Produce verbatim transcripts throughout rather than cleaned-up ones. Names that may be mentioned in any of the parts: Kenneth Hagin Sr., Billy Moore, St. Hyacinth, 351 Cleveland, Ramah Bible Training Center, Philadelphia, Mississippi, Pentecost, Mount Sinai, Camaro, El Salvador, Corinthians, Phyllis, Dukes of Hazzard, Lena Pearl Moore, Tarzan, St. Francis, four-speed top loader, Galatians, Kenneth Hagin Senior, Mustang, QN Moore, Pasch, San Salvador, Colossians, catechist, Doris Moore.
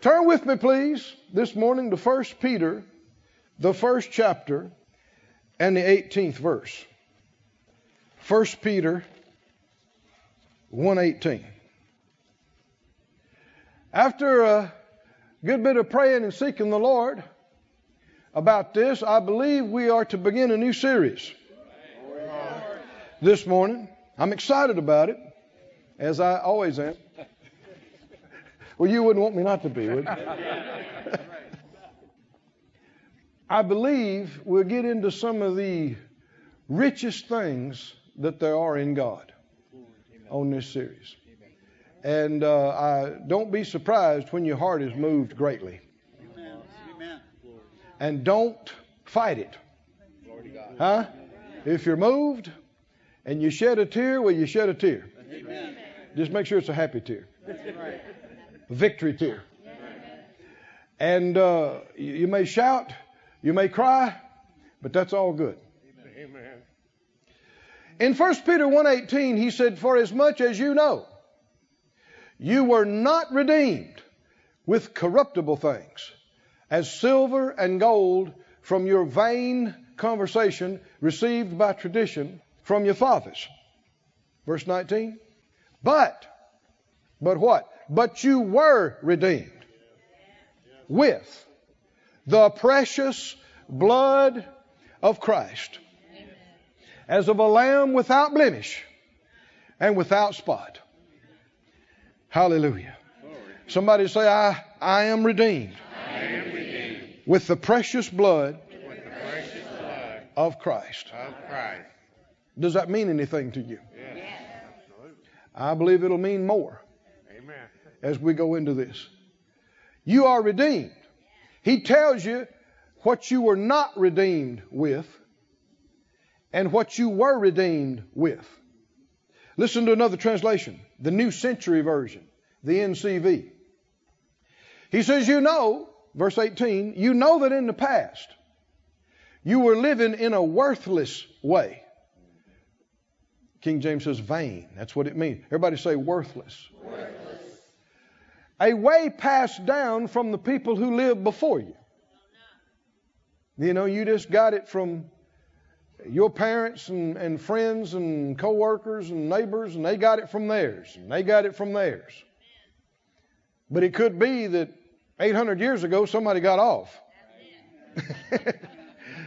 Turn with me, please, this morning to First Peter, the first chapter, and the eighteenth verse. First Peter one eighteen. After a good bit of praying and seeking the Lord about this, I believe we are to begin a new series this morning. I'm excited about it, as I always am. Well, you wouldn't want me not to be, would you? I believe we'll get into some of the richest things that there are in God on this series. And uh, I don't be surprised when your heart is moved greatly. Amen. And don't fight it. Huh? If you're moved and you shed a tear, well, you shed a tear. Amen. Just make sure it's a happy tear. That's right. Victory tear. And uh, you, you may shout, you may cry, but that's all good. Amen. In First Peter one eighteen, he said, "For as much as you know, you were not redeemed with corruptible things, as silver and gold, from your vain conversation received by tradition from your fathers." Verse nineteen, but, but what? But you were redeemed with the precious blood of Christ, as of a lamb without blemish and without spot. Hallelujah. Somebody say, I, I am redeemed, I am redeemed. With, the with the precious blood of Christ. Of Christ. Does that mean anything to you? Yes. I believe it'll mean more. Amen. As we go into this. You are redeemed. He tells you what you were not redeemed with and what you were redeemed with. Listen to another translation, the New Century Version, the N C V. He says, you know, verse eighteen, you know that in the past you were living in a worthless way. King James says vain. That's what it means. Everybody say worthless. Worthless. A way passed down from the people who lived before you. You know, you just got it from your parents and, and friends and co-workers and neighbors, and they got it from theirs, and they got it from theirs. But it could be that eight hundred years ago somebody got off.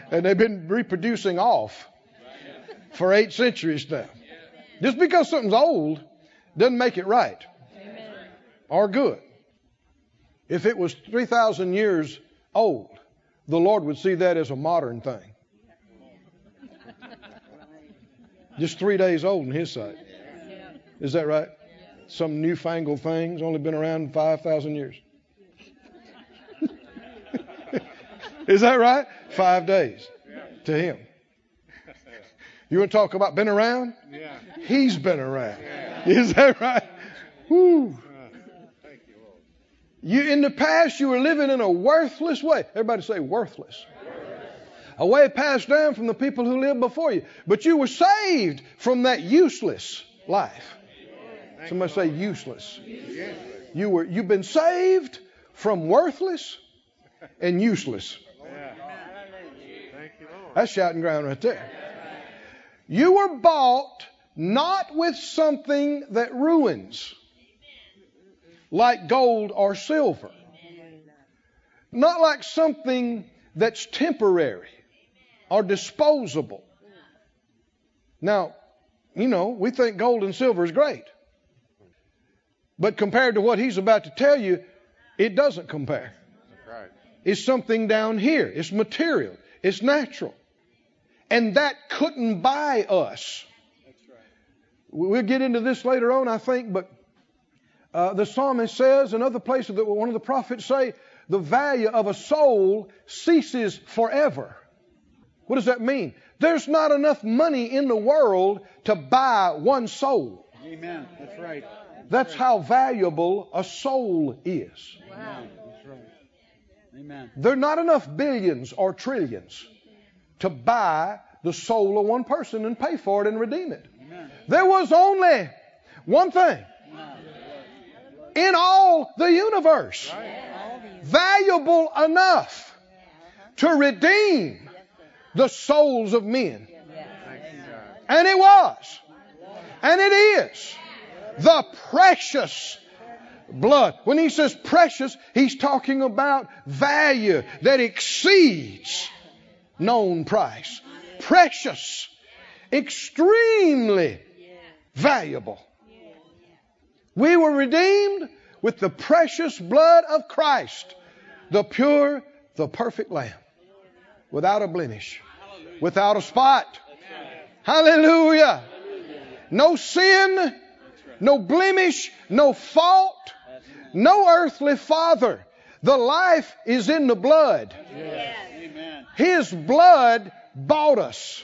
And they've been reproducing off for eight centuries now. Just because something's old doesn't make it right. Amen. Or good. If it was three thousand years old, the Lord would see that as a modern thing. Just three days old in his sight. Yeah. Is that right? Yeah. Some newfangled thing's only been around five thousand years. Is that right? Yeah. Five days yeah. to him. You want to talk about been around? Yeah. He's been around. Yeah. Is that right? Woo. Thank you, Lord. You, in the past, you were living in a worthless way. Everybody say worthless. A way passed down from the people who lived before you. But you were saved from that useless life. Somebody say useless. You were, you've been saved from worthless and useless. That's shouting ground right there. You were bought not with something that ruins, like gold or silver. Not like something that's temporary are disposable. Now, you know, we think gold and silver is great. But compared to what he's about to tell you, it doesn't compare. It's something down here. It's material. It's natural. And that couldn't buy us. We'll get into this later on, I think, but uh, the psalmist says, in other places that one of the prophets say, the value of a soul ceases forever. What does that mean? There's not enough money in the world to buy one soul. Amen. That's right. That's how valuable a soul is. Wow. That's right. Amen. There are not enough billions or trillions to buy the soul of one person and pay for it and redeem it. Amen. There was only one thing in all the universe. Right. Valuable enough to redeem the souls of men. And it was. And it is. The precious blood. When he says precious, he's talking about value that exceeds known price. Precious. Extremely valuable. We were redeemed with the precious blood of Christ, the pure, the perfect Lamb, without a blemish, without a spot. Hallelujah. No sin, no blemish, no fault, no earthly father. The life is in the blood. His blood bought us.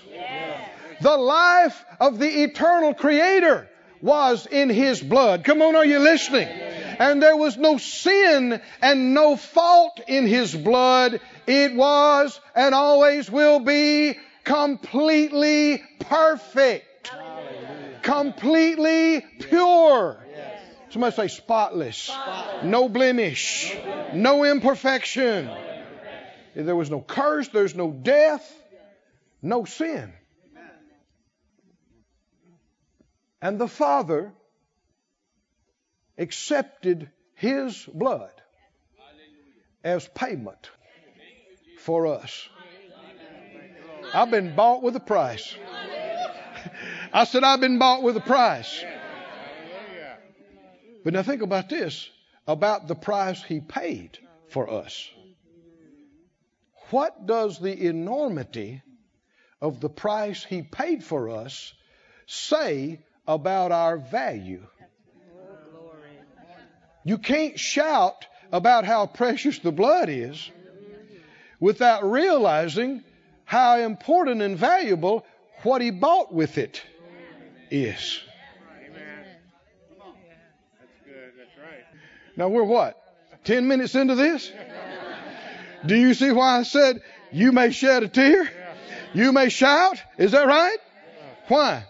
The life of the eternal Creator was in His blood. Come on, are you listening? And there was no sin and no fault in His blood. It was and always will be completely perfect. Hallelujah. Completely pure. Yes. Somebody say spotless. Spotless. No blemish. No imperfection. There was no curse. There's no death. No sin. And the Father accepted His blood as payment for us. I've been bought with a price. I said, I've been bought with a price. But now think about this, about the price He paid for us. What does the enormity of the price He paid for us say about our value? You can't shout about how precious the blood is without realizing how important and valuable what He bought with it is. Amen. That's good. That's right. Now we're what? Ten minutes into this? Do you see why I said you may shed a tear? You may shout? Is that right? Why?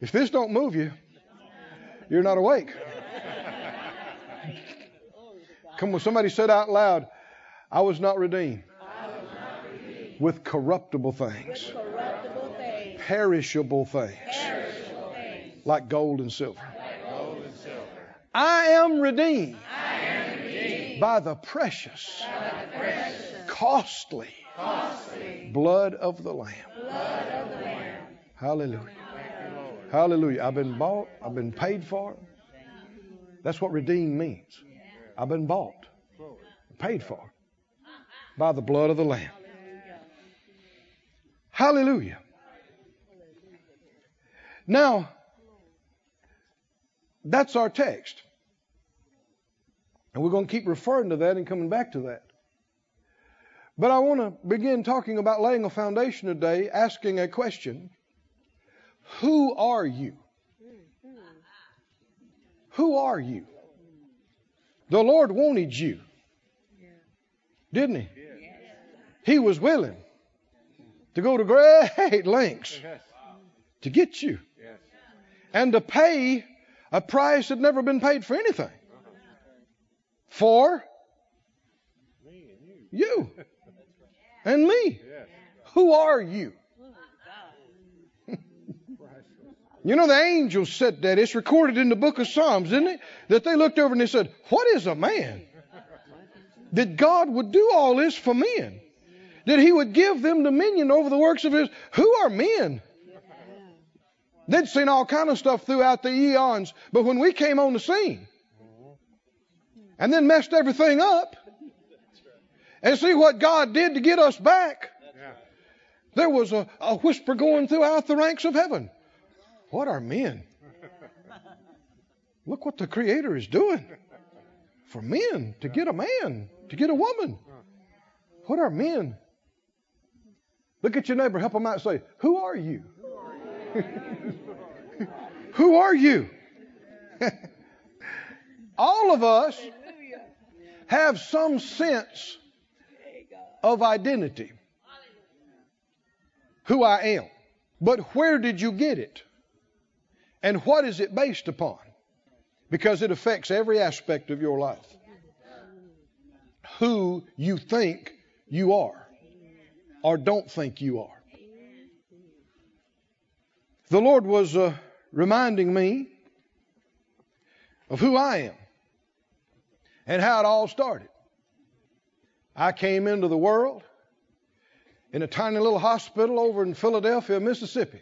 If this don't move you, you're not awake. Come on, somebody said out loud, I was not redeemed with corruptible things, with corruptible things. Perishable things, perishable things. Like, gold and silver. Like gold and silver. I am redeemed, I am redeemed by the precious, by the precious costly, costly blood of the Lamb. Blood of the Lamb. Hallelujah. Hallelujah. Hallelujah. I've been bought. I've been paid for. That's what redeemed means. I've been bought, paid for by the blood of the Lamb. Hallelujah. Now, that's our text. And we're going to keep referring to that and coming back to that. But I want to begin talking about laying a foundation today, asking a question. Who are you? Who are you? The Lord wanted you, didn't He? He was willing to go to great lengths to get you. And to pay a price that never been paid for anything. For you and me. Who are you? You know, the angels said that. It's recorded in the book of Psalms, isn't it? That they looked over and they said, what is a man that God would do all this for men? That He would give them dominion over the works of His. Who are men? They'd seen all kind of stuff throughout the eons. But when we came on the scene. And then messed everything up. And see what God did to get us back. There was a, a whisper going throughout the ranks of heaven. What are men? Look what the Creator is doing. For men to get a man. To get a woman. What are men? Look at your neighbor, help them out and say, who are you? Who are you? All of us have some sense of identity. Who I am. But where did you get it? And what is it based upon? because it affects every aspect of your life. Who you think you are or don't think you are. The Lord was uh, reminding me of who I am and how it all started. I came into the world in a tiny little hospital over in Philadelphia, Mississippi.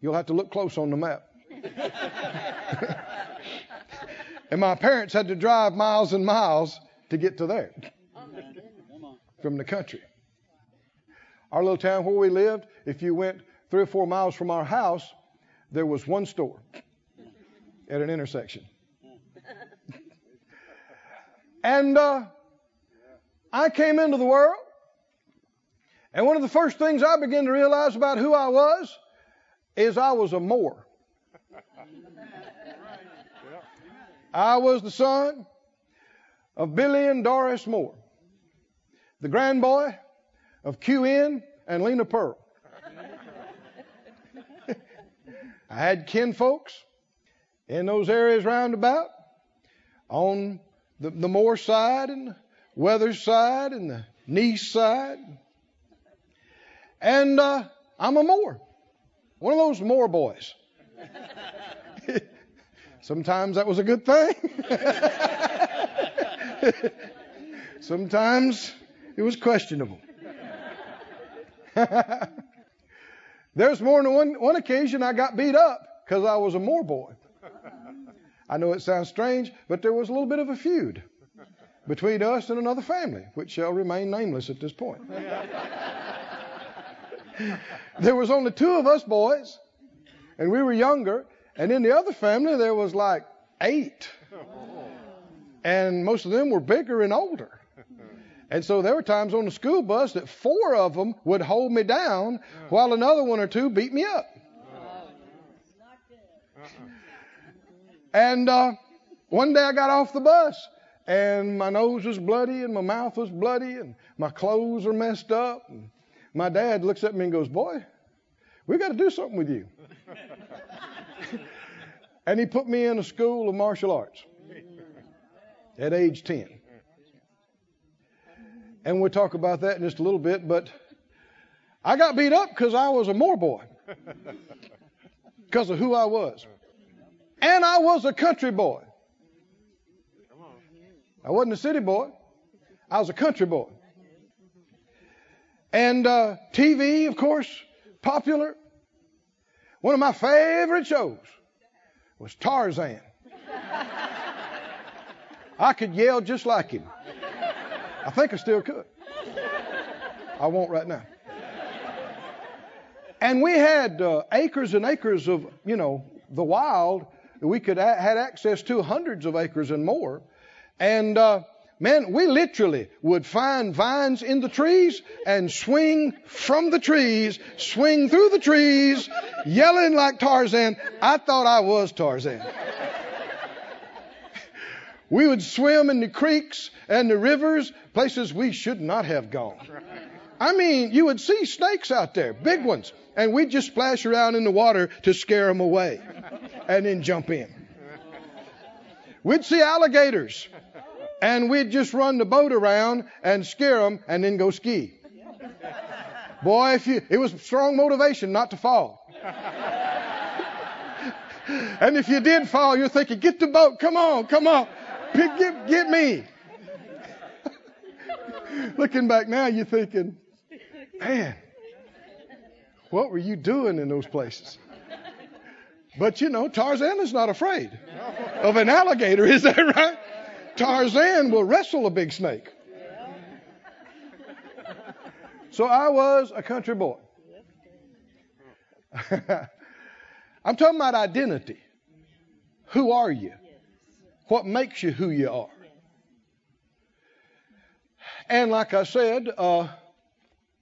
You'll have to look close on the map. And my parents had to drive miles and miles to get to there from the country. Our little town where we lived, if you went three or four miles from our house, there was one store at an intersection. And uh, I came into the world, and one of the first things I began to realize about who I was is I was a Moore. I was the son of Billy and Doris Moore, the grandboy of Q N and Lena Pearl. I had kinfolks in those areas round about on the, the Moore side and the Weathers side and the Nice side. And uh, I'm a Moore, one of those Moore boys. Sometimes that was a good thing. Sometimes it was questionable. There's more than one, one occasion I got beat up because I was a Moore boy. I know it sounds strange, but there was a little bit of a feud between us and another family, which shall remain nameless at this point. There was only two of us boys, and we were younger. And in the other family, there was like eight. And most of them were bigger and older. And so there were times on the school bus that four of them would hold me down while another one or two beat me up. And uh, one day I got off the bus, and my nose was bloody, and my mouth was bloody, and my clothes are messed up. And my dad looks at me and goes, "Boy, we got to do something with you." And he put me in a school of martial arts at age ten. And we'll talk about that in just a little bit, but I got beat up because I was a Moore boy, because of who I was. And I was a country boy. I wasn't a city boy. I was a country boy. And uh, T V, of course, popular. One of my favorite shows was Tarzan. I could yell just like him. I think I still could. I won't right now. And we had uh, acres and acres of, you know, the wild. We could a- had access to hundreds of acres and more. And uh, man, we literally would find vines in the trees and swing from the trees, swing through the trees, yelling like Tarzan. I thought I was Tarzan. We would swim in the creeks and the rivers, places we should not have gone. I mean, you would see snakes out there, big ones, and we'd just splash around in the water to scare them away and then jump in. We'd see alligators, and we'd just run the boat around and scare them and then go ski. Boy, if you, it was strong motivation not to fall. And if you did fall, you're thinking, get the boat, come on, come on, Pick, get, get me. Looking back now, you're thinking, man, what were you doing in those places? But you know, Tarzan is not afraid of an alligator, is that right? Tarzan will wrestle a big snake. So I was a country boy. I'm talking about identity. Who are you? What makes you who you are? And like I said, uh,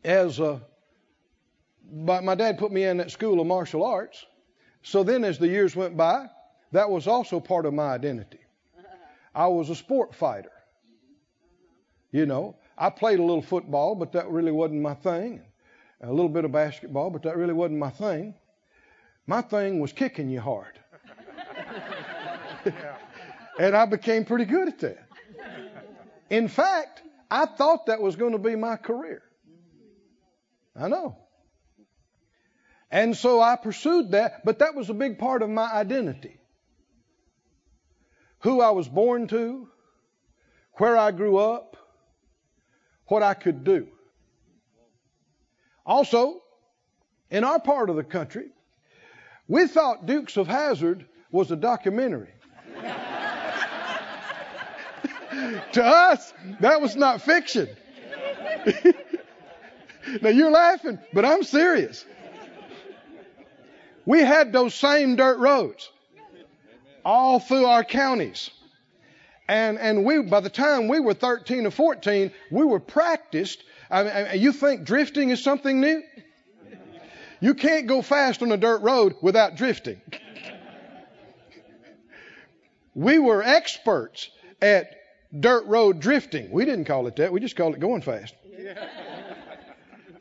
as uh, my dad put me in that school of martial arts, so then as the years went by, that was also part of my identity. I was a sport fighter. You know, I played a little football, but that really wasn't my thing. A little bit of basketball, but that really wasn't my thing. My thing was kicking you hard. And I became pretty good at that. In fact, I thought that was going to be my career. I know. And so I pursued that, but that was a big part of my identity. Who I was born to, where I grew up, what I could do. Also, in our part of the country, we thought Dukes of Hazzard was a documentary. To us, that was not fiction. Now you're laughing, but I'm serious. We had those same dirt roads all through our counties. And and we by the time we were thirteen or fourteen, we were practiced. I mean, you think drifting is something new? You can't go fast on a dirt road without drifting. We were experts at dirt road drifting. We didn't call it that. We just called it going fast. Yeah.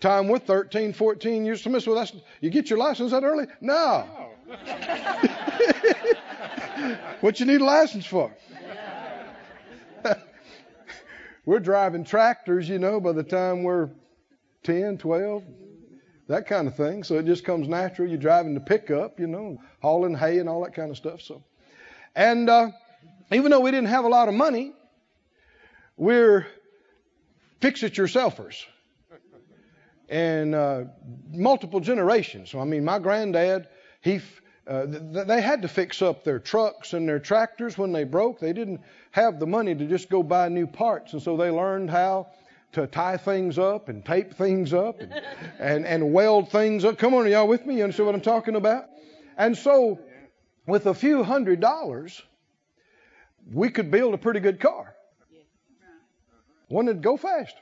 Time we're thirteen, fourteen years. Somebody said, well, that's, you get your license that early? No. no. What you need a license for? We're driving tractors, you know, by the time we're ten, twelve, that kind of thing. So it just comes natural. You're driving the pickup, you know, hauling hay and all that kind of stuff. So, and uh, even though we didn't have a lot of money, we're fix-it-yourselfers. And uh, multiple generations. So, I mean, my granddad, he, uh, th- they had to fix up their trucks and their tractors when they broke. They didn't have the money to just go buy new parts. And so they learned how to tie things up and tape things up and, and, and weld things up. Come on, are y'all with me? You understand what I'm talking about? And so with a few hundred dollars, we could build a pretty good car. One that'd go fast.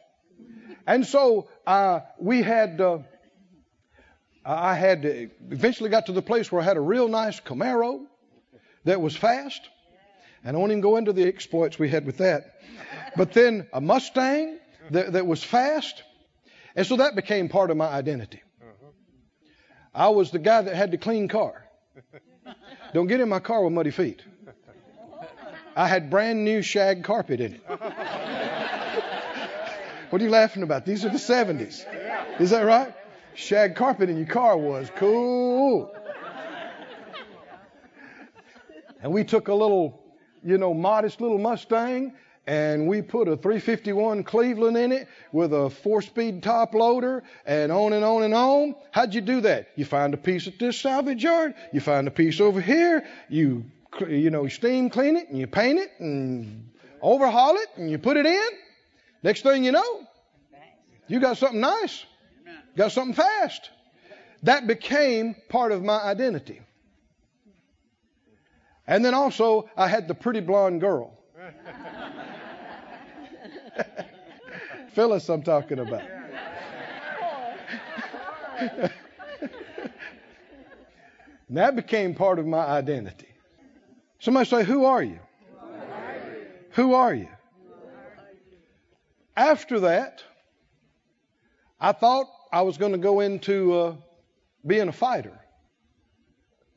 And so uh, we had, uh, I had eventually got to the place where I had a real nice Camaro that was fast. And I won't even go into the exploits we had with that. But then a Mustang that, that was fast. And so that became part of my identity. I was the guy that had the clean car. Don't get in my car with muddy feet. I had brand new shag carpet in it. What are you laughing about? These are the seventies. Is that right? Shag carpet in your car was cool. And we took a little, you know, modest little Mustang, and we put a three fifty-one Cleveland in it with a four-speed top loader and on and on and on. How'd you do that? You find a piece at this salvage yard. You find a piece over here. You, you know, steam clean it, and you paint it, and overhaul it, and you put it in. Next thing you know, you got something nice, got something fast. That became part of my identity. And then also, I had the pretty blonde girl. Phyllis I'm talking about. And that became part of my identity. Somebody say, who are you? Who are you? After that, I thought I was going to go into uh, being a fighter.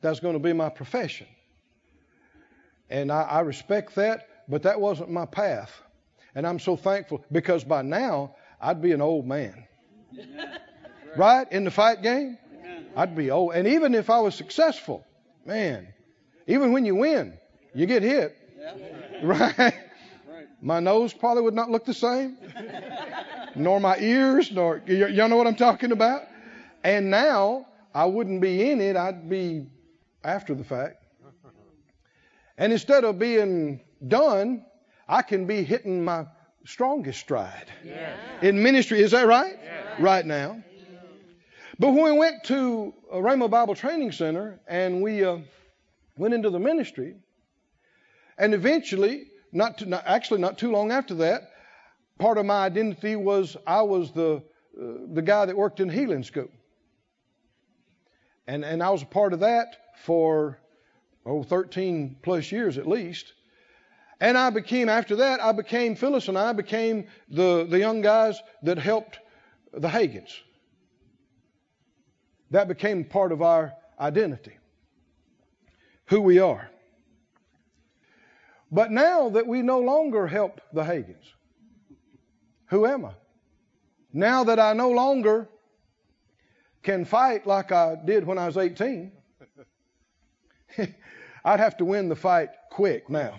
That's going to be my profession. And I, I respect that, but that wasn't my path. And I'm so thankful, because by now, I'd be an old man. Right? In the fight game, I'd be old. And even if I was successful, man, even when you win, you get hit. Right? My nose probably would not look the same, nor my ears, nor, y- y'all know what I'm talking about? And now, I wouldn't be in it, I'd be after the fact. And instead of being done, I can be hitting my strongest stride yeah. in ministry. Is that right? Yeah. Right now. But when we went to Ramah Bible Training Center, and we uh, went into the ministry, and eventually... Not, to, not actually not too long after that, part of my identity was I was the uh, the guy that worked in healing school, and and I was a part of that for oh thirteen plus years at least, and I became after that I became Phyllis and I became the the young guys that helped the Hagins. That became part of our identity, who we are. But now that we no longer help the Hagins, who am I? Now that I no longer can fight like I did when I was eighteen, I'd have to win the fight quick now.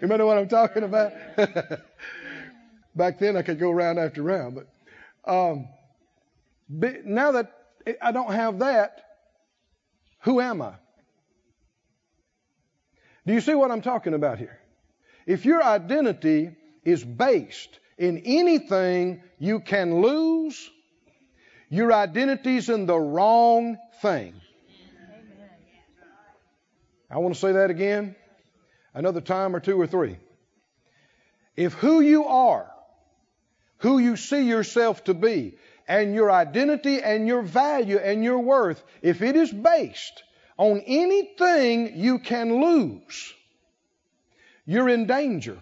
Remember what I'm talking about? Back then I could go round after round, but, um, but now that I don't have that, who am I? Do you see what I'm talking about here? If your identity is based in anything you can lose, your identity's in the wrong thing. I want to say that again another time or two or three. If who you are, who you see yourself to be, and your identity and your value and your worth, if it is based on anything you can lose, you're in danger.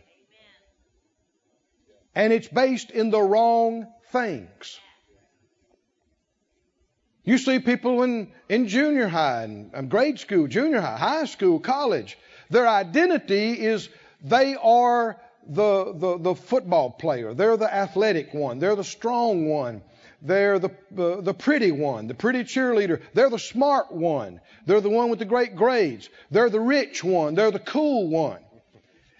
And it's based in the wrong things. You see people in, in junior high, and grade school, junior high, high school, college. Their identity is they are the, the, the football player. They're the athletic one. They're the strong one. They're the, uh, the pretty one, the pretty cheerleader. They're the smart one. They're the one with the great grades. They're the rich one. They're the cool one.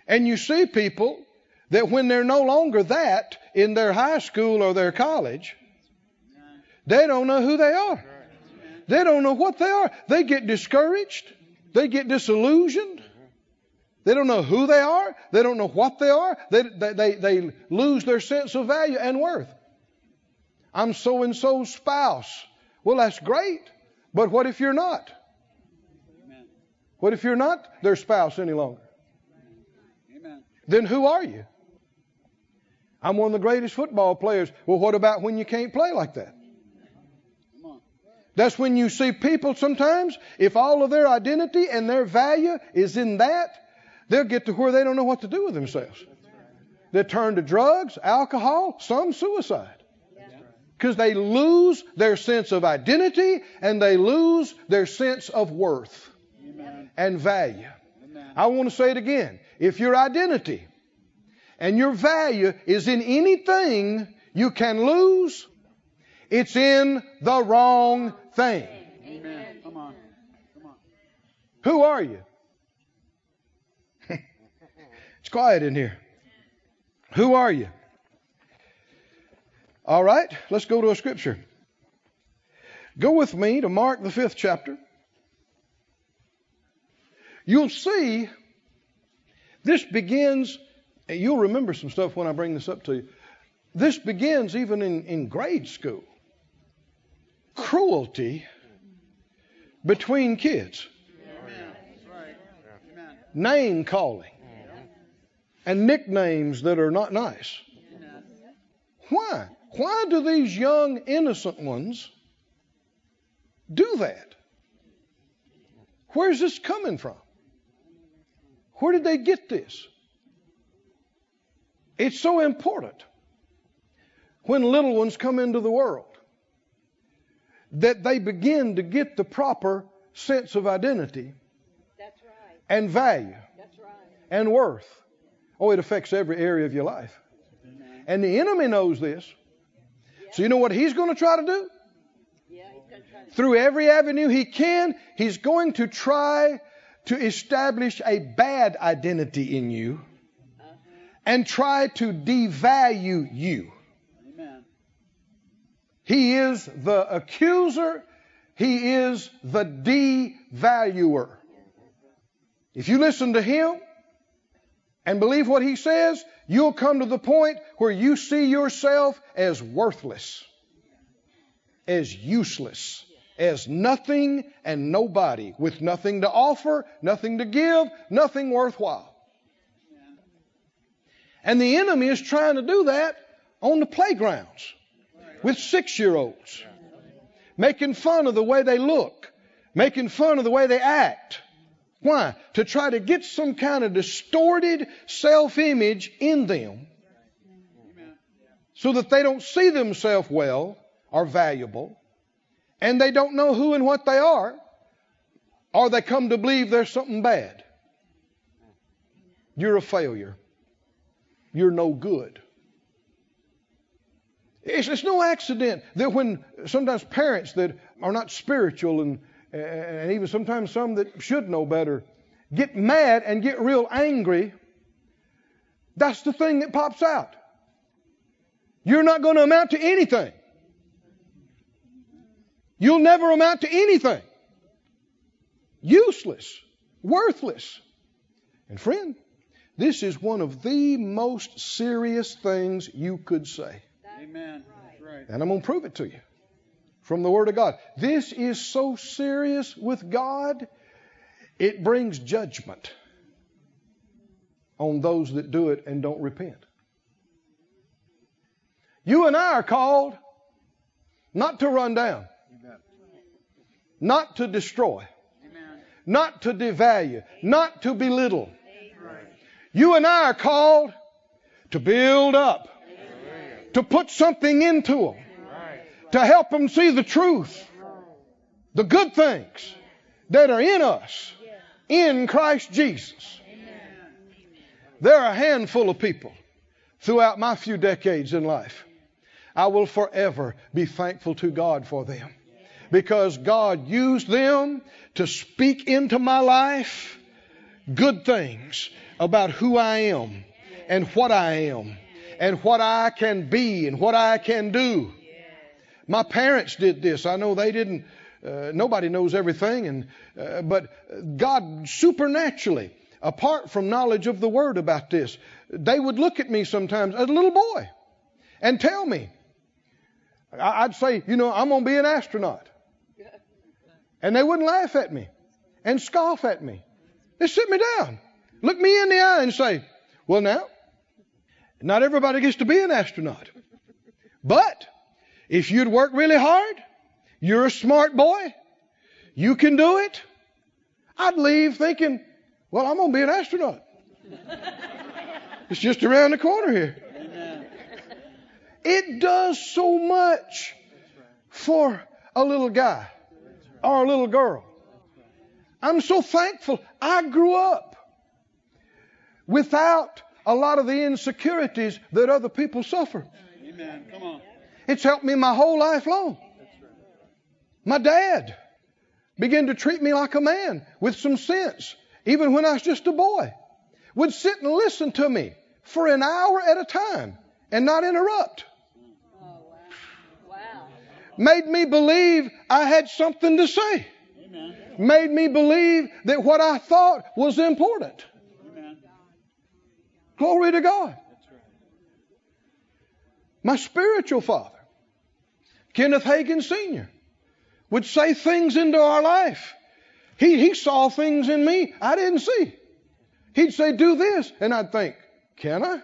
And you see people that when they're no longer that in their high school or their college, they don't know who they are. They don't know what they are. They get discouraged. They get disillusioned. They don't know who they are. They don't know what they are. They, they, they, they lose their sense of value and worth. I'm so-and-so's spouse. Well, that's great. But what if you're not? What if you're not their spouse any longer? Then who are you? I'm one of the greatest football players. Well, what about when you can't play like that? That's when you see people sometimes, if all of their identity and their value is in that, they'll get to where they don't know what to do with themselves. They turn to drugs, alcohol, some suicide. Because they lose their sense of identity and they lose their sense of worth and value. I want to say it again. If your identity and your value is in anything you can lose, it's in the wrong thing. Amen. Come on. Come on. Who are you? It's quiet in here. Who are you? All right, let's go to a scripture. Go with me to Mark, the fifth chapter. You'll see this begins, you'll remember some stuff when I bring this up to you. This begins even in, in grade school. Cruelty between kids. Name calling. And nicknames that are not nice. Why? Why do these young innocent ones do that? Where's this coming from? Where did they get this? It's so important when little ones come into the world that they begin to get the proper sense of identity. That's right. And value. That's right. And worth. Oh, it affects every area of your life. Amen. And the enemy knows this. Yeah. So you know what he's going to try to do? Yeah, he's going to try to Through every avenue he can, he's going to try to establish a bad identity in you uh-huh. and try to devalue you. Amen. He is the accuser. He is the devaluer. If you listen to him and believe what he says, you'll come to the point where you see yourself as worthless, as useless, as nothing and nobody, with nothing to offer, nothing to give, nothing worthwhile. And the enemy is trying to do that on the playgrounds with six-year-olds, making fun of the way they look, making fun of the way they act. Why? To try to get some kind of distorted self-image in them so that they don't see themselves well or valuable. And they don't know who and what they are. or they come to believe there's something bad, you're a failure. You're no good. It's, it's no accident that when sometimes parents that are not spiritual and, and even sometimes some that should know better get mad and get real angry, that's the thing that pops out. You're not going to amount to anything. You'll never amount to anything. Useless, worthless. And friend, this is one of the most serious things you could say. Amen. That's right. And I'm going to prove it to you from the Word of God. This is so serious with God, it brings judgment on those that do it and don't repent. You and I are called not to run down, not to destroy, Amen. Not to devalue, Amen. Not to belittle. Amen. You and I are called to build up, Amen. To put something into them, Amen. To help them see the truth, the good things that are in us, in Christ Jesus. Amen. There are a handful of people throughout my few decades in life. I will forever be thankful to God for them, because God used them to speak into my life good things about who I am and what I am and what I can be and what I can do. My parents did this. I know they didn't. Uh, nobody knows everything, and uh, but God supernaturally, apart from knowledge of the Word about this, they would look at me sometimes as a little boy and tell me. I'd say, you know, I'm going to be an astronaut. And they wouldn't laugh at me and scoff at me. They'd sit me down, look me in the eye and say, well, now, not everybody gets to be an astronaut. But if you'd work really hard, you're a smart boy, you can do it. I'd leave thinking, well, I'm going to be an astronaut. It's just around the corner here. It does so much for a little guy or a little girl. I'm so thankful I grew up without a lot of the insecurities that other people suffer. Amen. Come on. It's helped me my whole life long. My dad began to treat me like a man with some sense, even when I was just a boy. Would sit and listen to me for an hour at a time and not interrupt. Made me believe I had something to say. Amen. Made me believe that what I thought was important. Amen. Glory to God. That's right. My spiritual father, Kenneth Hagin Senior, would say things into our life. He, he saw things in me I didn't see. He'd say, do this. And I'd think, can I?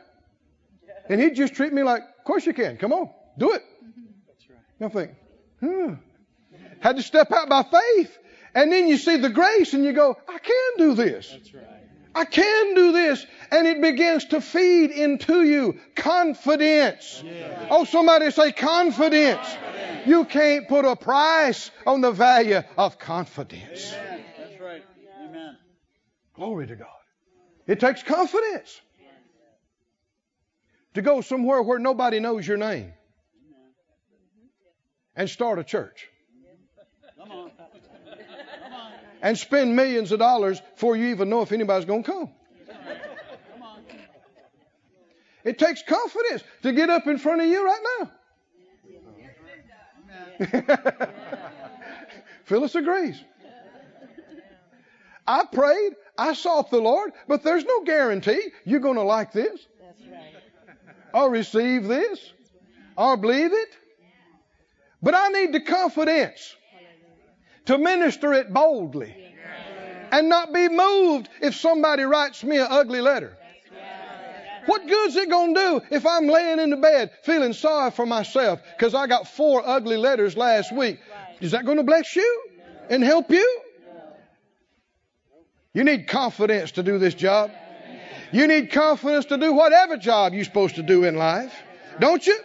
And he'd just treat me like, of course you can. Come on, do it. I think, hmm. Had to step out by faith. And then you see the grace and you go, I can do this. That's right. I can do this. And it begins to feed into you confidence. Yeah. Oh, somebody say confidence. confidence. You can't put a price on the value of confidence. Yeah. That's right. Amen. Glory to God. It takes confidence to go somewhere where nobody knows your name and start a church. Come on. Come on. And spend millions of dollars before you even know if anybody's going to come. Come on. It takes confidence to get up in front of you right now. Phyllis agrees. I prayed. I sought the Lord. But there's no guarantee you're going to like this. That's right. Or receive this. Or believe it. But I need the confidence to minister it boldly and not be moved if somebody writes me an ugly letter. What good's it going to do if I'm laying in the bed feeling sorry for myself because I got four ugly letters last week? Is that going to bless you and help you? You need confidence to do this job. You need confidence to do whatever job you're supposed to do in life. Don't you?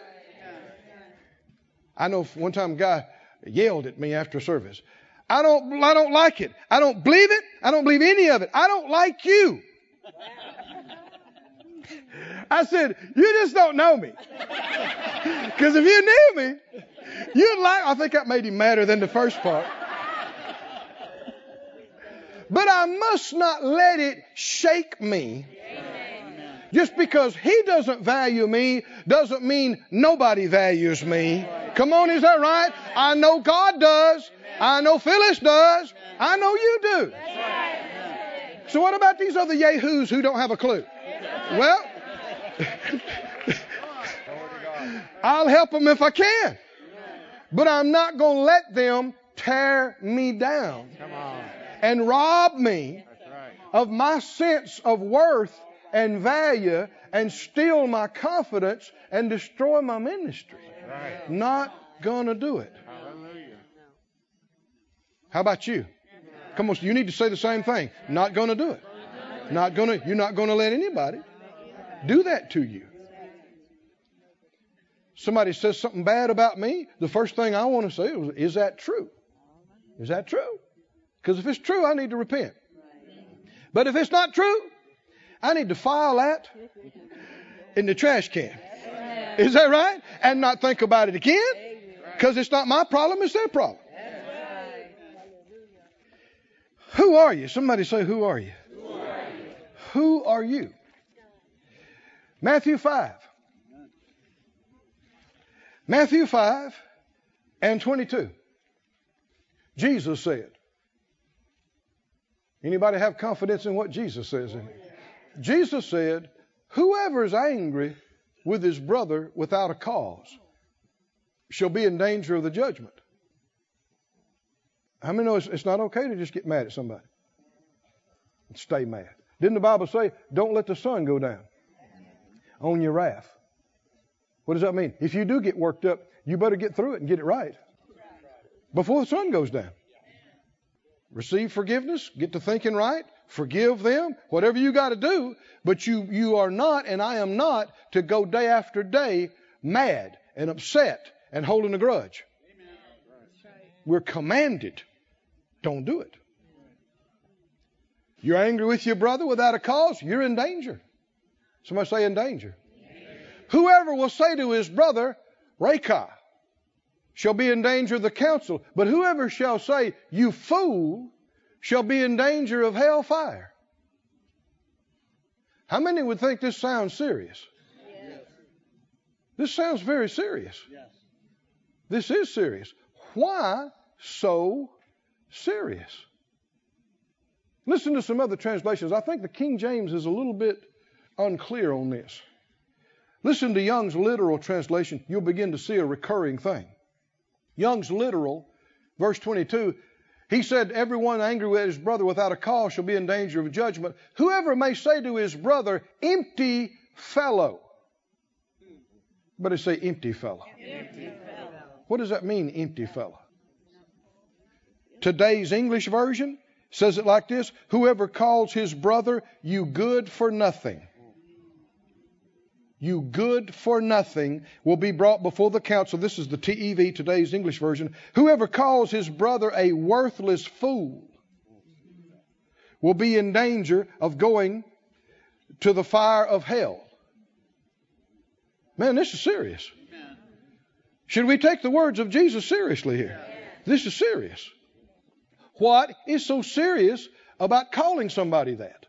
I know one time a guy yelled at me after service. I don't, I don't like it. I don't believe it. I don't believe any of it. I don't like you. I said, you just don't know me. Because if you knew me, you'd like, I think that made him madder than the first part. But I must not let it shake me. Amen. Just because he doesn't value me doesn't mean nobody values me. Come on, is that right? I know God does. I know Phyllis does. I know you do. So what about these other yahoos who don't have a clue? Well, I'll help them if I can. But I'm not going to let them tear me down and rob me of my sense of worth and value and steal my confidence and destroy my ministry. Not going to do it. How about you? Come on, you need to say the same thing. Not going to do it. Not going to, you're not going to let anybody do that to you. Somebody says something bad about me, the first thing I want to say is, is that true? Is that true? Because if it's true, I need to repent. But if it's not true, I need to file that in the trash can. Is that right? And not think about it again, because it's not my problem, it's their problem. Who are you? Somebody say, who are you? Who are you? Who are you? Matthew five. Matthew five and twenty-two. Jesus said. Anybody have confidence in what Jesus says in it? Jesus said, whoever is angry with his brother without a cause shall be in danger of the judgment. How many know it's, it's not okay to just get mad at somebody and stay mad? Didn't the Bible say, don't let the sun go down on your wrath? What does that mean? If you do get worked up, you better get through it and get it right before the sun goes down. Receive forgiveness, get to thinking right, forgive them, whatever you got to do. But you, you are not, and I am not, to go day after day mad and upset and holding a grudge. We're commanded. Don't do it. You're angry with your brother without a cause, you're in danger. Somebody say in danger. Amen. Whoever will say to his brother, Raca, shall be in danger of the council. But whoever shall say, you fool, shall be in danger of hellfire. How many would think this sounds serious? Yes. This sounds very serious. Yes. This is serious. Why so serious? Listen to some other translations. I think the King James is a little bit unclear on this. Listen to Young's literal translation. You'll begin to see a recurring thing. Young's literal, verse twenty-two, he said, everyone angry with his brother without a cause shall be in danger of judgment. Whoever may say to his brother, empty fellow. But it say empty fellow. Empty fellow. What does that mean, empty fellow? Today's English version says it like this. Whoever calls his brother, you good for nothing. You good for nothing will be brought before the council. This is the T E V, today's English version. Whoever calls his brother a worthless fool will be in danger of going to the fire of hell. Man, this is serious. Should we take the words of Jesus seriously here? This is serious. What is so serious about calling somebody that?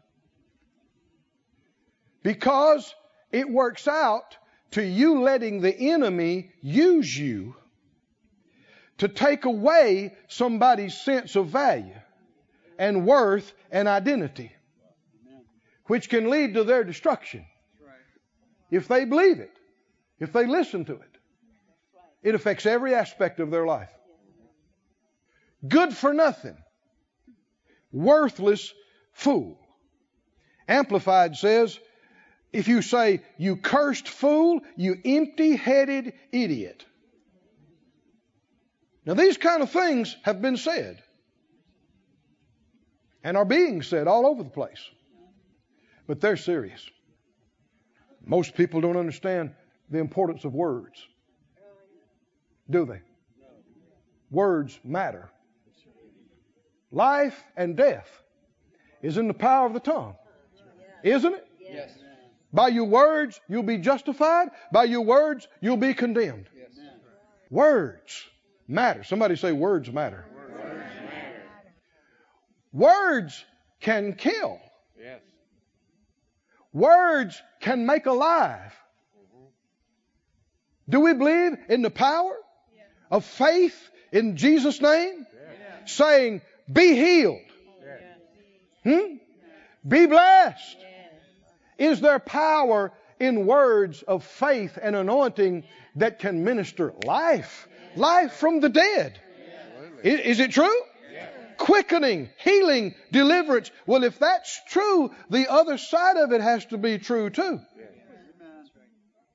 Because it works out to you letting the enemy use you to take away somebody's sense of value and worth and identity, which can lead to their destruction if they believe it, if they listen to it. It affects every aspect of their life. Good for nothing, worthless fool. Amplified says, if you say, you cursed fool, you empty-headed idiot. Now, these kind of things have been said and are being said all over the place. But they're serious. Most people don't understand the importance of words, do they? Words matter. Life and death is in the power of the tongue. Isn't it? Yes. By your words, you'll be justified. By your words, you'll be condemned. Yes. Words matter. Somebody say words matter. Words matter. Words can kill. Yes. Words can make alive. Mm-hmm. Do we believe in the power yeah. of faith in Jesus' name? Yeah. Saying, be healed. Yeah. Hmm? Be blessed. Yeah. Is there power in words of faith and anointing yeah. that can minister life? Yeah. Life from the dead. Yeah. Is, is it true? Yeah. Quickening, healing, deliverance. Well, if that's true, the other side of it has to be true too. Yeah.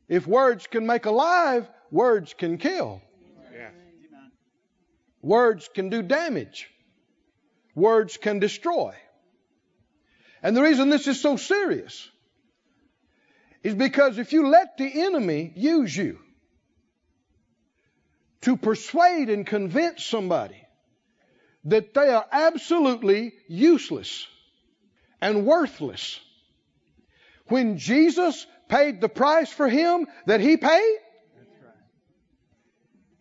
If words can make alive, words can kill. Yeah. Words can do damage. Words can destroy. And the reason this is so serious is because if you let the enemy use you to persuade and convince somebody that they are absolutely useless and worthless, when Jesus paid the price for him that he paid,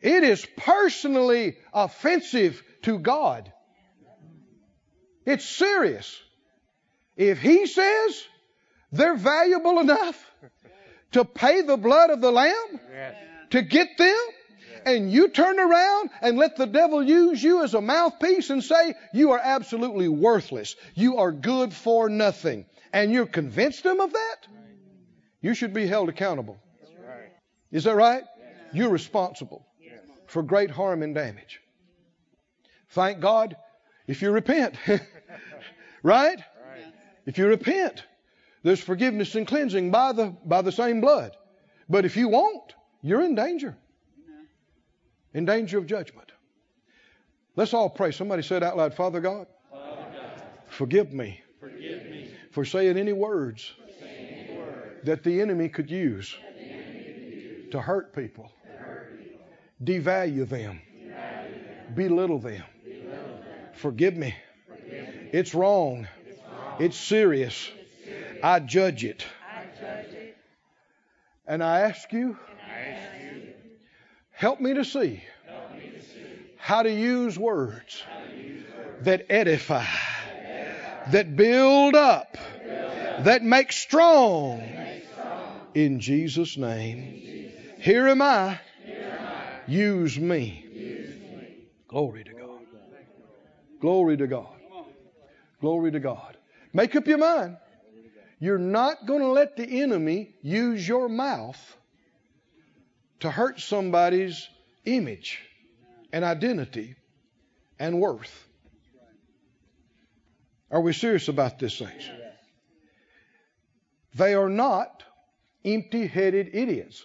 it is personally offensive to God. It's serious. If he says they're valuable enough to pay the blood of the Lamb yes. to get them, yes. and you turn around and let the devil use you as a mouthpiece and say, you are absolutely worthless. You are good for nothing. And you're convinced him of that? You should be held accountable. Right. Is that right? Yes. You're responsible yes. for great harm and damage. Thank God if you repent. Right? If you repent, there's forgiveness and cleansing by the, by the same blood. But if you won't, you're in danger. In danger of judgment. Let's all pray. Somebody say it out loud. Father God, Father God, forgive me, forgive me for saying any words, any words that the enemy could use, enemy could use to hurt people, to hurt people, devalue them, devalue them, belittle them. Belittle them. Forgive me. Forgive me. It's wrong. It's serious. It's serious. I judge it. I judge it. And I ask you, I ask you help me to see, me to see how, to how to use words that edify, that, edify, that build up, that, build up, that make strong, that make strong. In Jesus' name. In Jesus' name. Here am I. Here am I. Use me. Use me. Glory to God. Glory to God. Glory to God. Make up your mind. You're not going to let the enemy use your mouth to hurt somebody's image and identity and worth. Are we serious about this thing? They are not empty-headed idiots.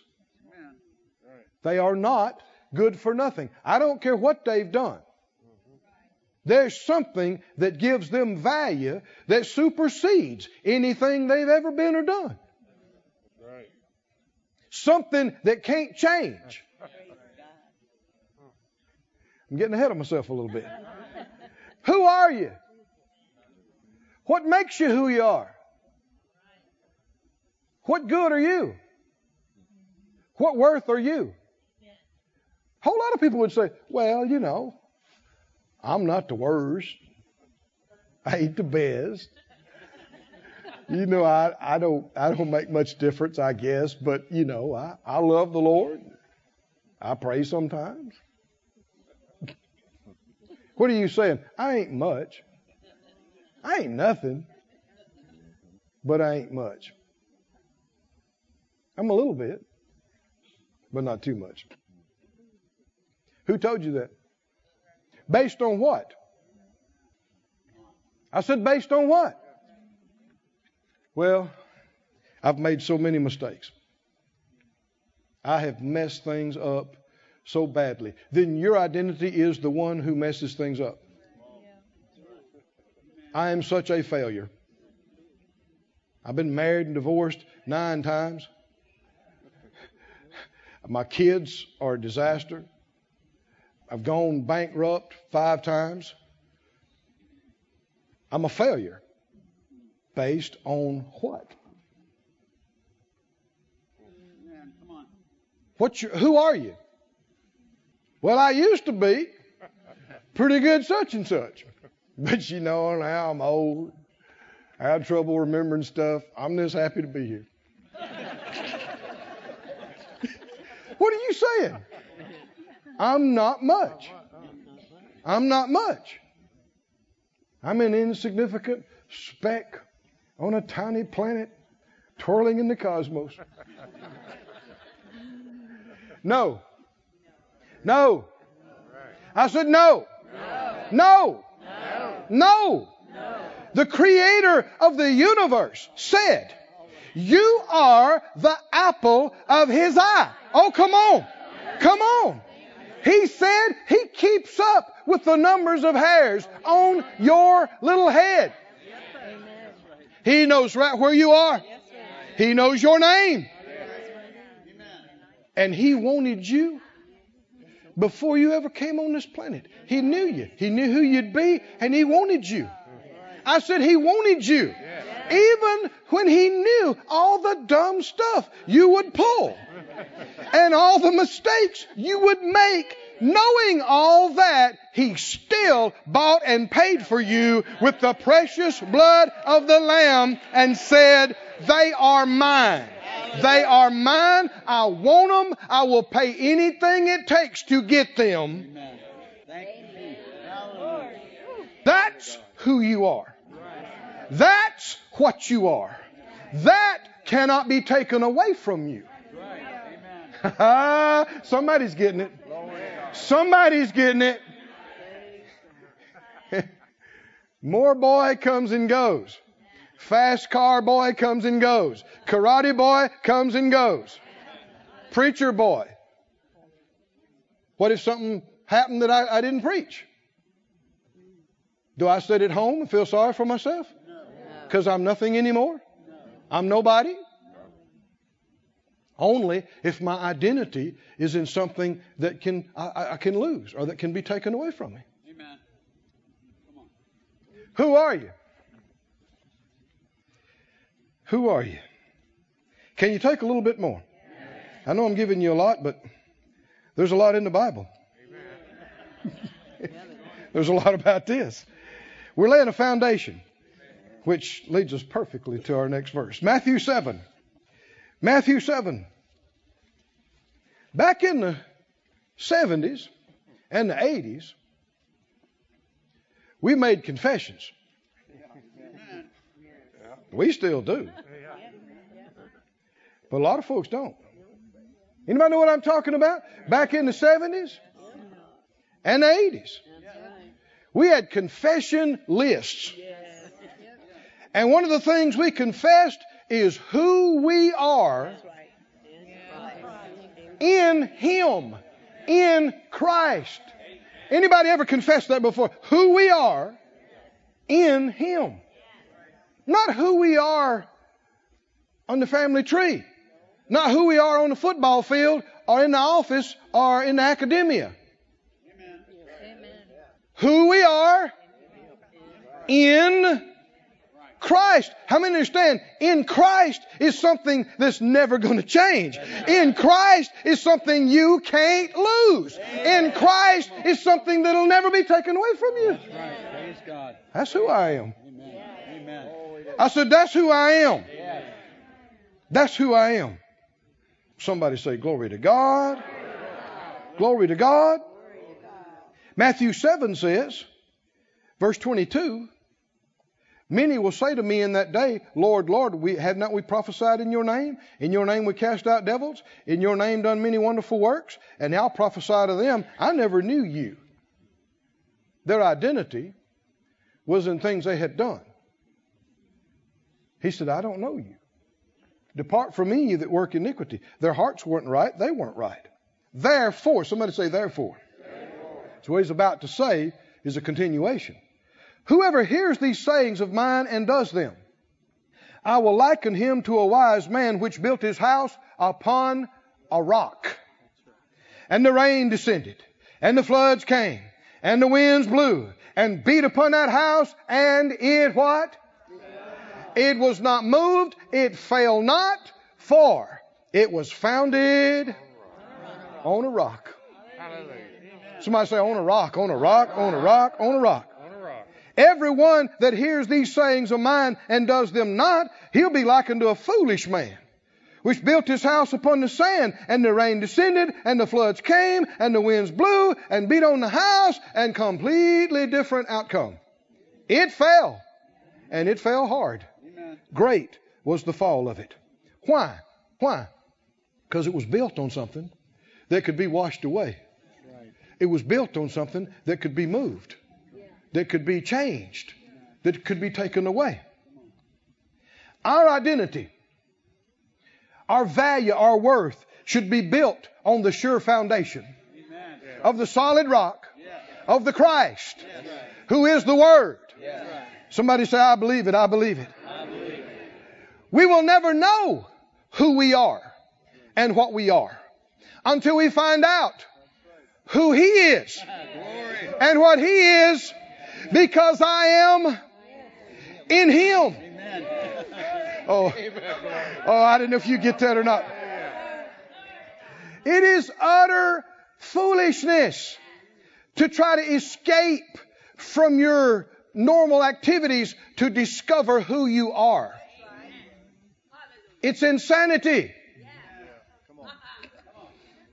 They are not good for nothing. I don't care what they've done. There's something that gives them value that supersedes anything they've ever been or done. Right. Something that can't change. I'm getting ahead of myself a little bit. Who are you? What makes you who you are? What good are you? What worth are you? A whole lot of people would say, well, you know, I'm not the worst. I ain't the best. You know, I, I don't I don't make much difference, I guess. But, you know, I, I love the Lord. I pray sometimes. What are you saying? I ain't much. I ain't nothing. But I ain't much. I'm a little bit. But not too much. Who told you that? Based on what? I said, based on what? Well, I've made so many mistakes. I have messed things up so badly. Then your identity is the one who messes things up. I am such a failure. I've been married and divorced nine times. My kids are a disaster. I've gone bankrupt five times. I'm a failure. Based on what? Amen. Come on. What's your, who are you? Well, I used to be pretty good such and such. But you know, now I'm old. I have trouble remembering stuff. I'm just happy to be here. What are you saying? I'm not much. I'm not much. I'm an insignificant speck on a tiny planet twirling in the cosmos. No. No. I said no. No. No. No. No. No. The creator of the universe said, you are the apple of his eye. Oh, come on. Come on. He said he keeps up with the numbers of hairs on your little head. He knows right where you are. He knows your name. And he wanted you before you ever came on this planet. He knew you. He knew who you'd be, and he wanted you. I said he wanted you. Even when he knew all the dumb stuff you would pull and all the mistakes you would make, knowing all that, he still bought and paid for you with the precious blood of the Lamb and said, they are mine. They are mine. I want them. I will pay anything it takes to get them. That's who you are. That's what you are. That cannot be taken away from you. Somebody's getting it. Somebody's getting it. More boy comes and goes. Fast car boy comes and goes. Karate boy comes and goes. Preacher boy. What if something happened that I, I didn't preach? Do I sit at home and feel sorry for myself? Because I'm nothing anymore. I'm nobody. Only if my identity is in something that can I, I can lose or that can be taken away from me. Amen. Come on. Who are you? Who are you? Can you take a little bit more? Yes. I know I'm giving you a lot, but there's a lot in the Bible. Amen. There's a lot about this. We're laying a foundation, which leads us perfectly to our next verse. Matthew seven. Matthew seven. Back in the seventies and the eighties, we made confessions. We still do. But a lot of folks don't. Anybody know what I'm talking about? Back in the seventies and the eighties, we had confession lists. And one of the things we confessed is who we are in Him, in Christ. Anybody ever confessed that before? Who we are in Him. Not who we are on the family tree. Not who we are on the football field or in the office or in the academia. Who we are in Christ. How many understand? In Christ is something that's never going to change. In Christ is something you can't lose. In Christ is something that'll never be taken away from you. That's right. Praise God. That's who I am. Amen. I said, that's who I am. That's who I am. Somebody say, glory to God. Glory to God. Matthew seven says, verse twenty-two, many will say to me in that day, Lord, Lord, we have not we prophesied in your name? In your name we cast out devils? In your name done many wonderful works? And now prophesy to them, I never knew you. Their identity was in things they had done. He said, I don't know you. Depart from me, you that work iniquity. Their hearts weren't right. They weren't right. Therefore, somebody say therefore. Therefore. So what he's about to say is a continuation. Whoever hears these sayings of mine and does them, I will liken him to a wise man which built his house upon a rock. And the rain descended, and the floods came, and the winds blew, and beat upon that house, and it what? It was not moved, it failed not, for it was founded on a rock. Somebody say, on a rock, on a rock, on a rock, on a rock. Everyone that hears these sayings of mine and does them not, he'll be likened to a foolish man, which built his house upon the sand, and the rain descended, and the floods came, and the winds blew, and beat on the house, and completely different outcome. It fell, and it fell hard. Great was the fall of it. Why? Why? Because it was built on something that could be washed away. It was built on something that could be moved, that could be changed, that could be taken away. Our identity, our value, our worth should be built on the sure foundation of the solid rock of the Christ, who is the Word. Somebody say, I believe it, I believe it. I believe it. We will never know who we are and what we are until we find out who He is and what He is, because I am in Him. Oh, oh, I don't know if you get that or not. It is utter foolishness to try to escape from your normal activities to discover who you are. It's insanity.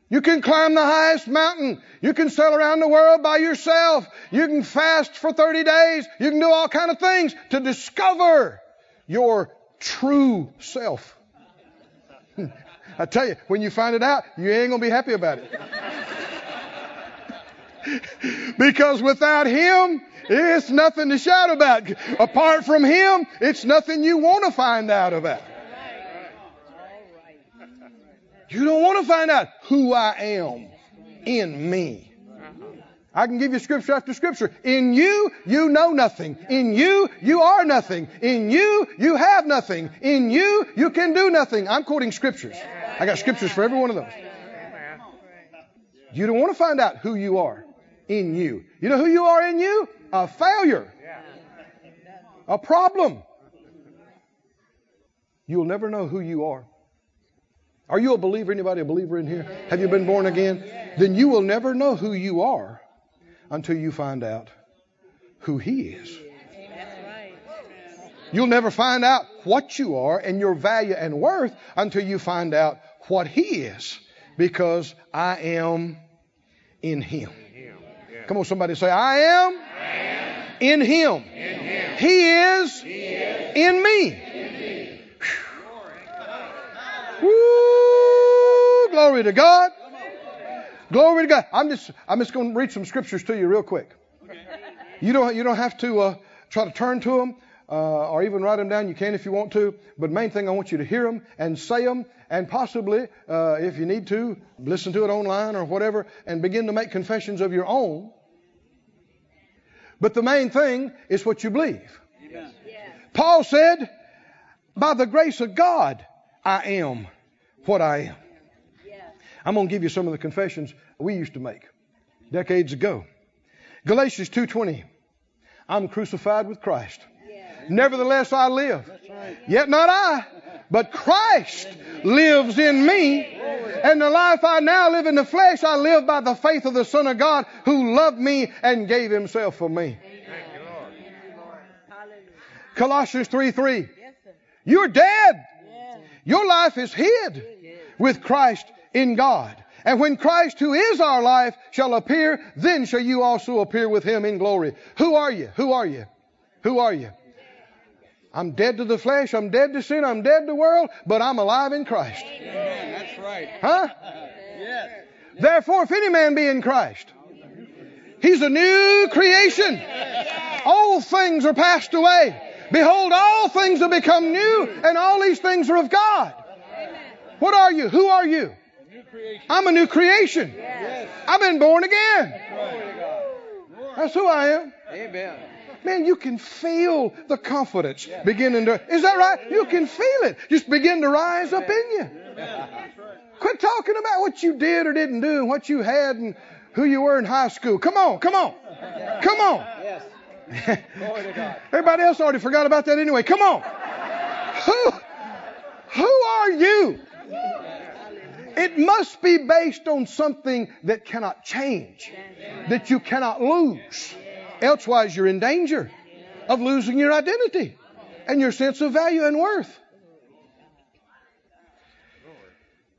You can climb the highest mountain. You can sail around the world by yourself. You can fast for thirty days. You can do all kind of things to discover your true self. I tell you, when you find it out, you ain't going to be happy about it. Because without Him, it's nothing to shout about. Apart from Him, it's nothing you want to find out about. You don't want to find out who I am in me. I can give you scripture after scripture. In you, you know nothing. In you, you are nothing. In you, you have nothing. In you, you can do nothing. I'm quoting scriptures. I got scriptures for every one of those. You don't want to find out who you are in you. You know who you are in you? A failure. A problem. You'll never know who you are. Are you a believer? Anybody a believer in here? Have you been born again? Then you will never know who you are until you find out who He is. You'll never find out what you are and your value and worth until you find out what He is, because I am in Him. Come on, somebody say, I am, I am in Him. In Him. He is, He is in me. Woo! Glory to God. Glory to God. I'm just, I'm just going to read some scriptures to you real quick. You don't, you don't have to uh, try to turn to them uh, or even write them down. You can if you want to. But main thing, I want you to hear them and say them, and possibly, uh, if you need to, listen to it online or whatever, and begin to make confessions of your own. But the main thing is what you believe. Amen. Paul said, by the grace of God, I am what I am. I'm going to give you some of the confessions we used to make decades ago. Galatians two twenty. I'm crucified with Christ. Nevertheless, I live. Yet not I, but Christ lives in me. And the life I now live in the flesh, I live by the faith of the Son of God, who loved me and gave Himself for me. Colossians three three. You're dead. Your life is hid with Christ in God. And when Christ, who is our life, shall appear, then shall you also appear with Him in glory. Who are you? Who are you? Who are you? I'm dead to the flesh. I'm dead to sin. I'm dead to the world. But I'm alive in Christ. Amen. That's right. Huh? Yes. Therefore, if any man be in Christ, he's a new creation. Old things are passed away. Behold, all things have become new, and all these things are of God. What are you? Who are you? I'm a new creation. I've been born again. That's who I am. Amen. Man, you can feel the confidence beginning to... Is that right? You can feel it. Just begin to rise up in you. Quit talking about what you did or didn't do and what you had and who you were in high school. Come on, come on, come on. Glory to God. Everybody else already forgot about that anyway. Come on. Who, who are you? It must be based on something that cannot change, that you cannot lose. Elsewise, you're in danger of losing your identity and your sense of value and worth.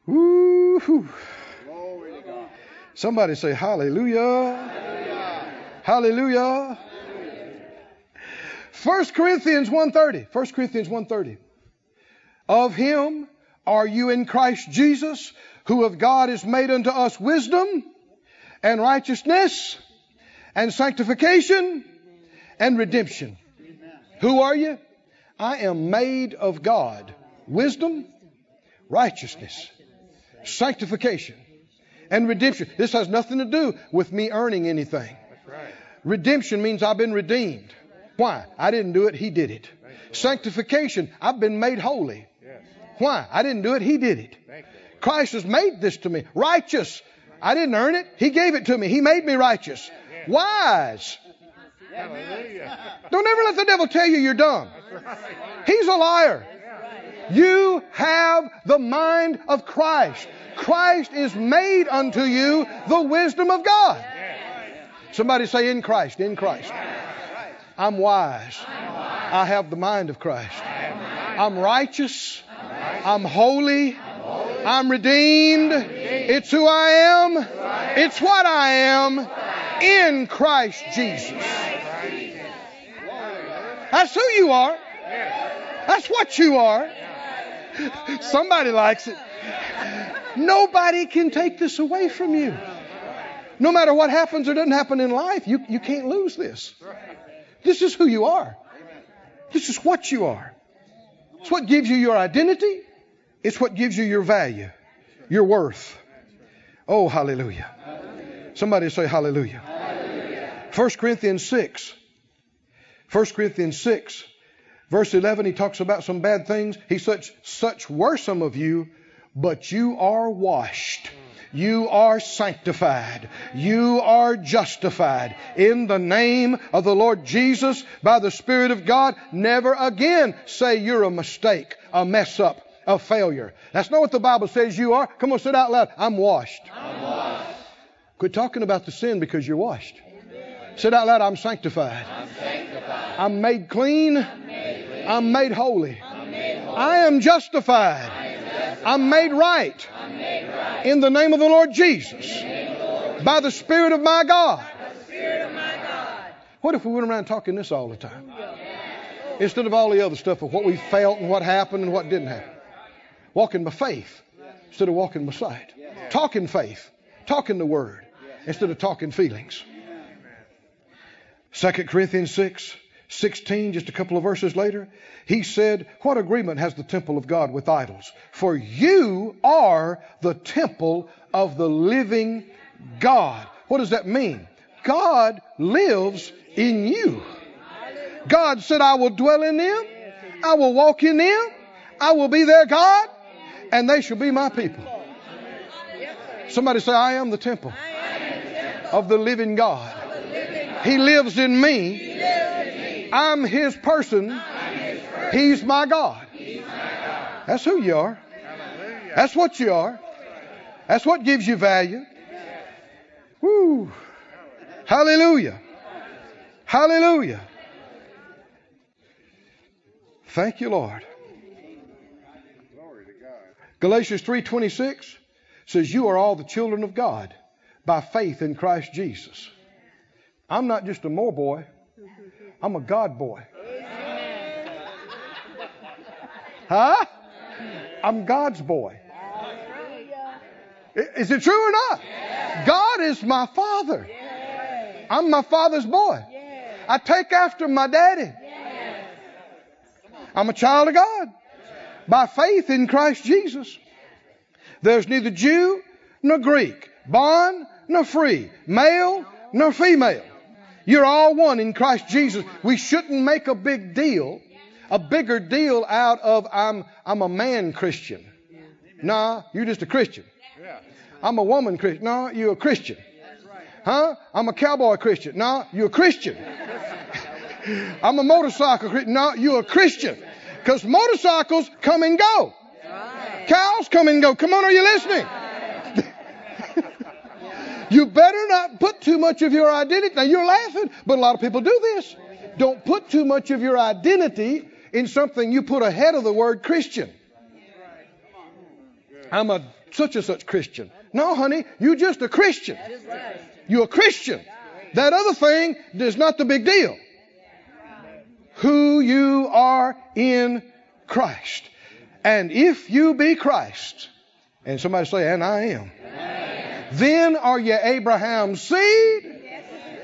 Woo-hoo. Somebody say hallelujah. Hallelujah. Hallelujah. Hallelujah. First Corinthians one thirty. First Corinthians one thirty. Of him are you in Christ Jesus, who of God is made unto us wisdom and righteousness and sanctification and redemption. Who are you? I am made of God. Wisdom, righteousness, sanctification, and redemption. This has nothing to do with me earning anything. Redemption means I've been redeemed. Why? I didn't do it. He did it. Sanctification, I've been made holy. Why? I didn't do it. He did it. Christ has made this to me. Righteous, I didn't earn it. He gave it to me. He made me righteous. Wise. Don't ever let the devil tell you you're dumb. He's a liar. You have the mind of Christ. Christ is made unto you the wisdom of God. Somebody say, in Christ, in Christ. I'm wise. I have the mind of Christ. I'm righteous. I'm holy. I'm redeemed. It's who I am. It's what I am in Christ Jesus. That's who you are. That's what you are. Somebody likes it. Nobody can take this away from you. No matter what happens or doesn't happen in life, you, you can't lose this. This is who you are. This is what you are. It's what gives you your identity. It's what gives you your value, your worth. Oh, hallelujah. Somebody say hallelujah. First Corinthians six. First Corinthians six. Verse eleven, he talks about some bad things. He such such were some of you, but you are washed. You are sanctified. You are justified in the name of the Lord Jesus by the Spirit of God. Never again say you're a mistake, a mess up, a failure. That's not what the Bible says you are. Come on, say it out loud. I'm washed. I'm washed. Quit talking about the sin because you're washed. Amen. Say it out loud. I'm sanctified. I'm sanctified. I'm made clean. I'm made I'm made holy. I'm made holy. I am justified. I am justified. I'm made right. I'm made right. In the name of the Lord Jesus. The Lord. By the Spirit of my God. By the Spirit of my God. What if we went around talking this all the time? Yeah. Instead of all the other stuff of what we felt and what happened and what didn't happen. Walking by faith instead of walking by sight. Yeah. Talking faith. Talking the word instead of talking feelings. Yeah. Second Corinthians six. sixteen, just a couple of verses later, he said, what agreement has the temple of God with idols? For you are the temple of the living God. What does that mean? God lives in you. God said, I will dwell in them. I will walk in them. I will be their God. And they shall be my people. Somebody say, I am the temple of the living God. He lives in me. I'm his person. I'm his person. He's my God. He's my God. That's who you are. Hallelujah. That's what you are. That's what gives you value. Woo. Hallelujah. Hallelujah. Thank you, Lord. Glory to God. Galatians three twenty-six says, you are all the children of God by faith in Christ Jesus. I'm not just a Moore boy. I'm a God boy. Huh? I'm God's boy. Is it true or not? God is my father. I'm my father's boy. I take after my daddy. I'm a child of God by faith in Christ Jesus. There's neither Jew nor Greek, bond nor free, male nor female. You're all one in Christ Jesus. We shouldn't make a big deal, a bigger deal out of I'm I'm a man Christian. Nah, you're just a Christian. I'm a woman Christian. Nah, you're a Christian. Huh? I'm a cowboy Christian. Nah, you're a Christian. I'm a motorcycle Christian. No, you're a Christian. Because motorcycles come and go. Cows come and go. Come on, are you listening? You better not put too much of your identity. Now, you're laughing, but a lot of people do this. Don't put too much of your identity in something you put ahead of the word Christian. I'm a such and such Christian. No, honey, you're just a Christian. You're a Christian. That other thing is not the big deal. Who you are in Christ. And if you be Christ, and somebody say, and I am, amen, then are ye Abraham's seed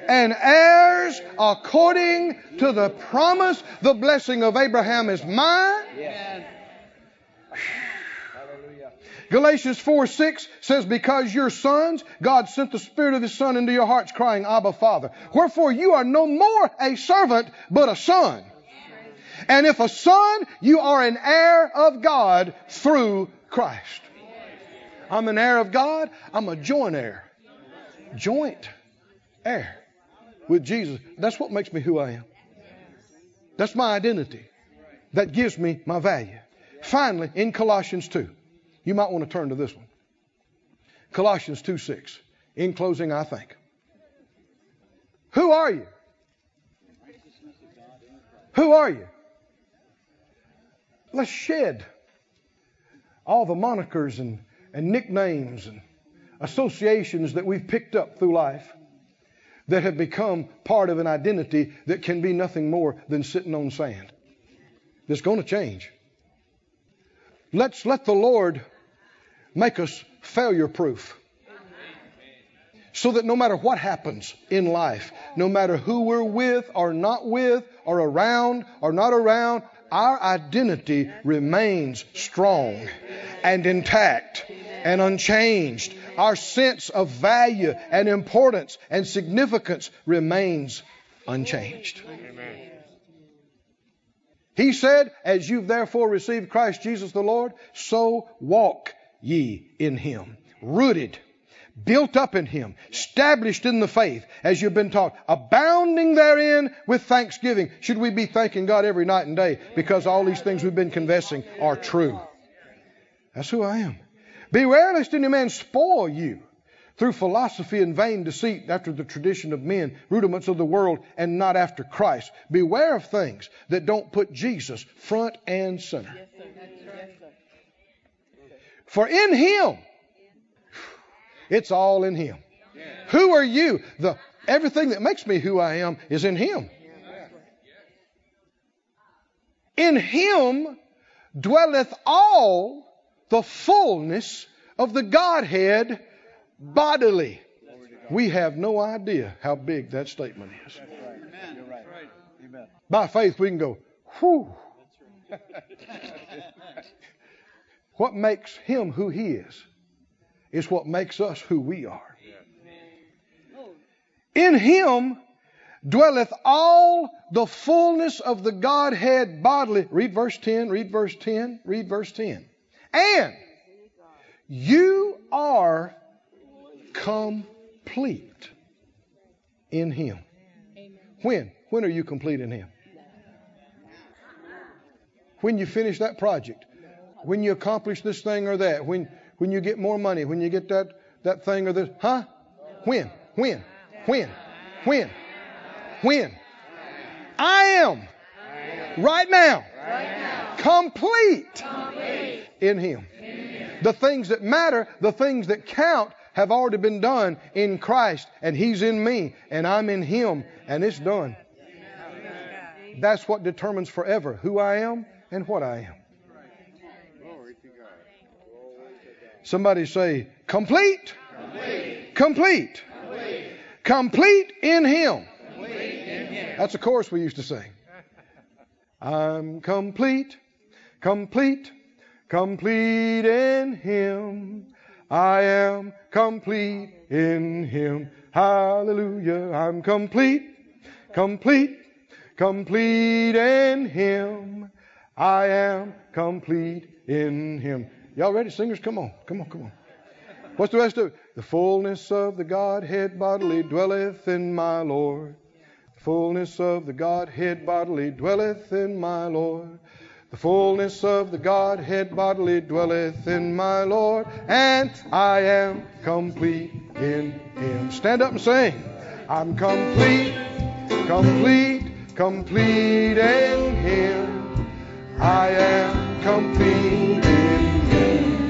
and heirs according to the promise. The blessing of Abraham is mine. Yes. Galatians four six says, because you're sons, God sent the Spirit of His Son into your hearts, crying, Abba, Father. Wherefore you are no more a servant, but a son. And if a son, you are an heir of God through Christ. I'm an heir of God. I'm a joint heir. Joint heir with Jesus. That's what makes me who I am. That's my identity. That gives me my value. Finally, in Colossians two. You might want to turn to this one. Colossians two six. In closing, I think. Who are you? Who are you? Let's shed all the monikers and, and nicknames and associations that we've picked up through life that have become part of an identity that can be nothing more than sitting on sand. That's going to change. Let's let the Lord make us failure proof, so that no matter what happens in life, no matter who we're with or not with or around or not around, our identity remains strong and intact and unchanged. Our sense of value and importance and significance remains unchanged. Amen. He said, as you've therefore received Christ Jesus the Lord, so walk ye in Him, rooted, built up in Him, established in the faith, as you've been taught, abounding therein with thanksgiving. Should we be thanking God every night and day because all these things we've been confessing are true? That's who I am. Beware lest any man spoil you through philosophy and vain deceit, after the tradition of men, rudiments of the world, and not after Christ. Beware of things that don't put Jesus front and center. Yes, sir. Yes, sir. For in Him, it's all in Him. Yeah. Who are you? The everything that makes me who I am is in Him. In Him dwelleth all the fullness of the Godhead bodily. We have no idea how big that statement is. That's right. Amen. You're right. Amen. By faith we can go, whew. That's right. What makes Him who He is is what makes us who we are. Amen. In Him dwelleth all the fullness of the Godhead bodily. Read verse ten, read verse ten, read verse ten. And you are complete in Him. When? When are you complete in Him? When you finish that project, when you accomplish this thing or that, when when you get more money, when you get that, that thing or this, huh? When? When? When? When? When? I am right now complete in Him. The things that matter, the things that count, have already been done in Christ, and He's in me and I'm in Him, and it's done. That's what determines forever who I am and what I am. Somebody say, complete, complete, complete, complete, complete in Him. Complete in Him. That's a chorus we used to sing. I'm complete, complete, complete in Him. I am complete in Him. Hallelujah. I'm complete, complete, complete in Him. I am complete in Him. Y'all ready, singers? Come on, come on, come on. What's the rest of it? The fullness of the Godhead bodily dwelleth in my Lord. fullness of the Godhead bodily dwelleth in my Lord. The fullness of the Godhead bodily dwelleth in my Lord, and I am complete in Him. Stand up and sing. I'm complete, complete, complete in Him. I am complete in Him.